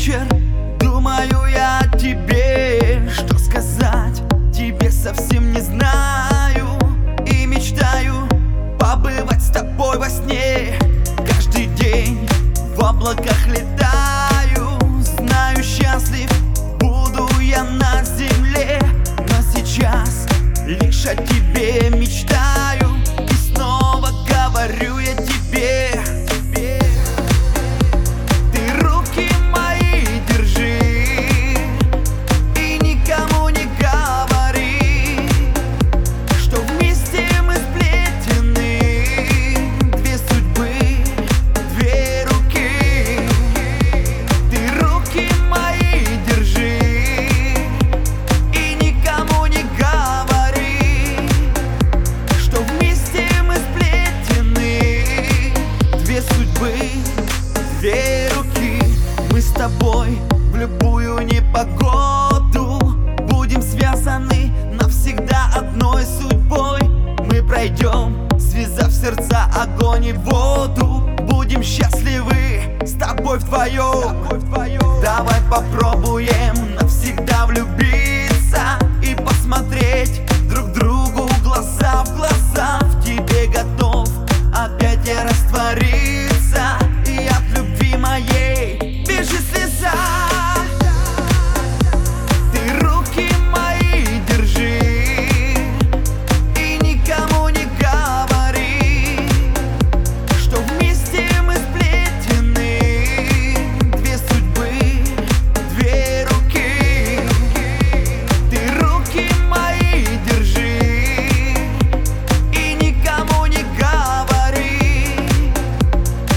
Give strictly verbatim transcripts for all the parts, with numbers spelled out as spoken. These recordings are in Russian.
вечер, думаю я о тебе. Что сказать тебе, совсем не знаю. И мечтаю побывать с тобой во сне. Каждый день в облаках летаю. Знаю, счастлив буду я на земле. Но сейчас лишь о тебе мечтаю. И снова говорю я тебе. Две руки, мы с тобой в любую непогоду будем связаны навсегда одной судьбой. Мы пройдем, связав сердца огонь и воду. Будем счастливы с тобой вдвоем. Давай попробуем навсегда влюбиться и посмотреть друг другу глаза в глаза. В тебе готов опять я раствориться. Моей бежит слеза. Ты руки мои держи и никому не говори, что вместе мы сплетены. Две судьбы, две руки. Ты руки мои держи и никому не говори,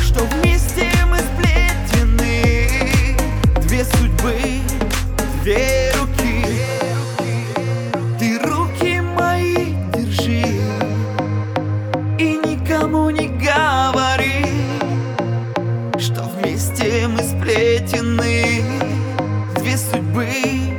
что вместе мы сплетены. Две судьбы, две руки. Ты руки мои держи и никому не говори, что вместе мы сплетены. Две судьбы.